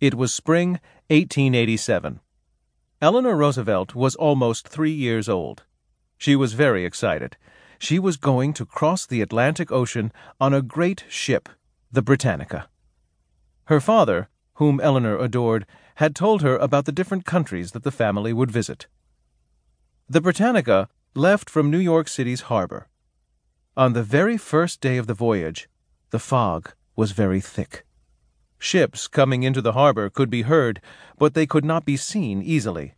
It was spring 1887. Eleanor Roosevelt was almost 3 years old. She was very excited. She was going to cross the Atlantic Ocean on a great ship, the Britannica. Her father, whom Eleanor adored, had told her about the different countries that the family would visit. The Britannica left from New York City's harbor. On the very first day of the voyage, the fog was very thick. Ships coming into the harbor could be heard, but they could not be seen easily.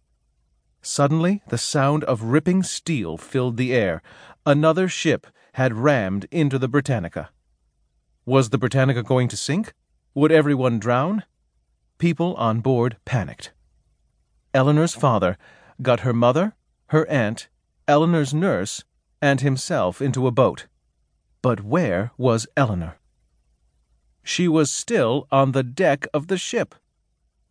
Suddenly, the sound of ripping steel filled the air. Another ship had rammed into the Britannica. Was the Britannica going to sink? Would everyone drown? People on board panicked. Eleanor's father got her mother, her aunt, Eleanor's nurse, and himself into a boat. But where was Eleanor? She was still on the deck of the ship.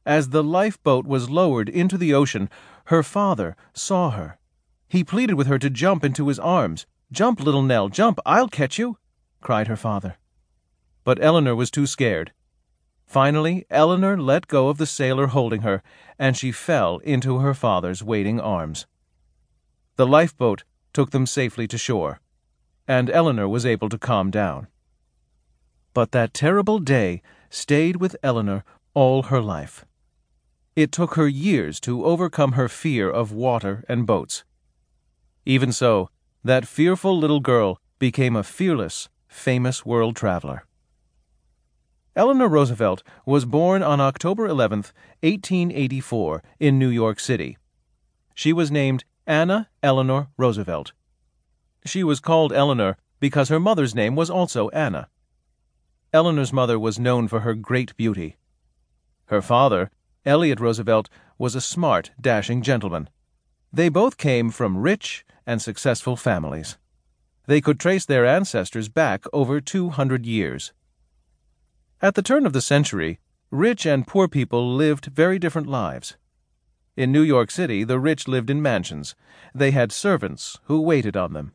As the lifeboat was lowered into the ocean, her father saw her. He pleaded with her to jump into his arms. "Jump, little Nell, jump, I'll catch you," cried her father. But Eleanor was too scared. Finally, Eleanor let go of the sailor holding her, and she fell into her father's waiting arms. The lifeboat took them safely to shore, and Eleanor was able to calm down. But that terrible day stayed with Eleanor all her life. It took her years to overcome her fear of water and boats. Even so, that fearful little girl became a fearless, famous world traveler. Eleanor Roosevelt was born on October 11, 1884, in New York City. She was named Anna Eleanor Roosevelt. She was called Eleanor because her mother's name was also Anna. Eleanor's mother was known for her great beauty. Her father, Elliot Roosevelt, was a smart, dashing gentleman. They both came from rich and successful families. They could trace their ancestors back over 200 years. At the turn of the century, rich and poor people lived very different lives. In New York City, the rich lived in mansions. They had servants who waited on them.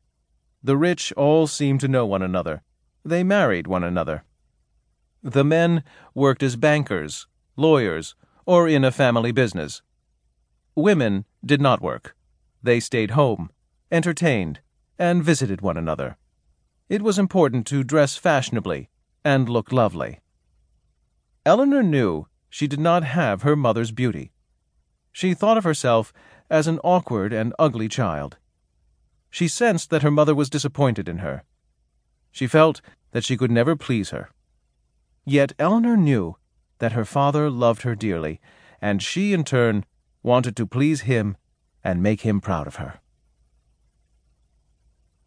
The rich all seemed to know one another. They married one another. The men worked as bankers, lawyers, or in a family business. Women did not work. They stayed home, entertained, and visited one another. It was important to dress fashionably and look lovely. Eleanor knew she did not have her mother's beauty. She thought of herself as an awkward and ugly child. She sensed that her mother was disappointed in her. She felt that she could never please her. Yet Eleanor knew that her father loved her dearly, and she, in turn, wanted to please him and make him proud of her.